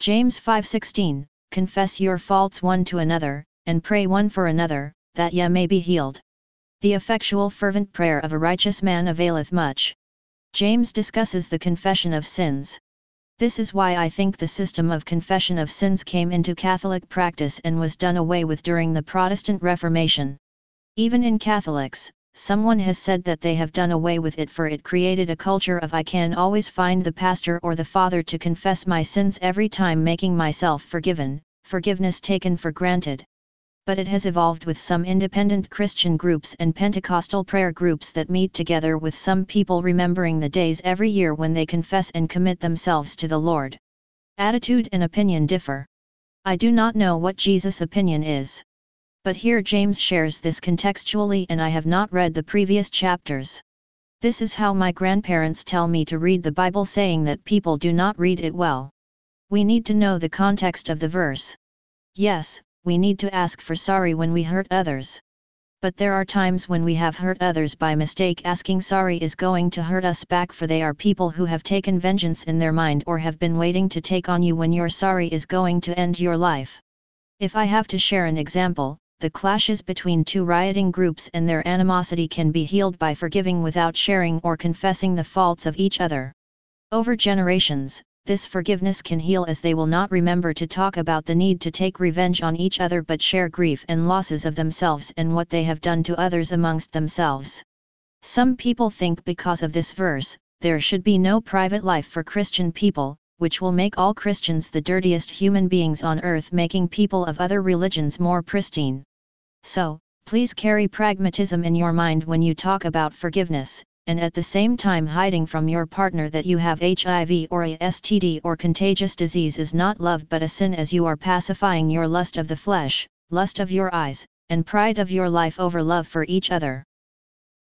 James 5:16, confess your faults one to another, and pray one for another, that ye may be healed. The effectual fervent prayer of a righteous man availeth much. James discusses the confession of sins. This is why I think the system of confession of sins came into Catholic practice and was done away with during the Protestant Reformation. Even in Catholics, someone has said that they have done away with it, for it created a culture of I can always find the pastor or the father to confess my sins every time, making myself forgiven, forgiveness taken for granted. But it has evolved with some independent Christian groups and Pentecostal prayer groups that meet together, with some people remembering the days every year when they confess and commit themselves to the Lord. Attitude and opinion differ. I do not know what Jesus' opinion is. But here James shares this contextually, and I have not read the previous chapters. This is how my grandparents tell me to read the Bible, saying that people do not read it well. We need to know the context of the verse. Yes, we need to ask for sorry when we hurt others. But there are times when we have hurt others by mistake. Asking sorry is going to hurt us back, for they are people who have taken vengeance in their mind or have been waiting to take on you when your sorry is going to end your life. If I have to share an example, the clashes between two rioting groups and their animosity can be healed by forgiving without sharing or confessing the faults of each other. Over generations, this forgiveness can heal, as they will not remember to talk about the need to take revenge on each other, but share grief and losses of themselves and what they have done to others amongst themselves. Some people think because of this verse, there should be no private life for Christian people, which will make all Christians the dirtiest human beings on earth, making people of other religions more pristine. So, please carry pragmatism in your mind when you talk about forgiveness, and at the same time hiding from your partner that you have HIV or a STD or contagious disease is not love but a sin, as you are pacifying your lust of the flesh, lust of your eyes, and pride of your life over love for each other.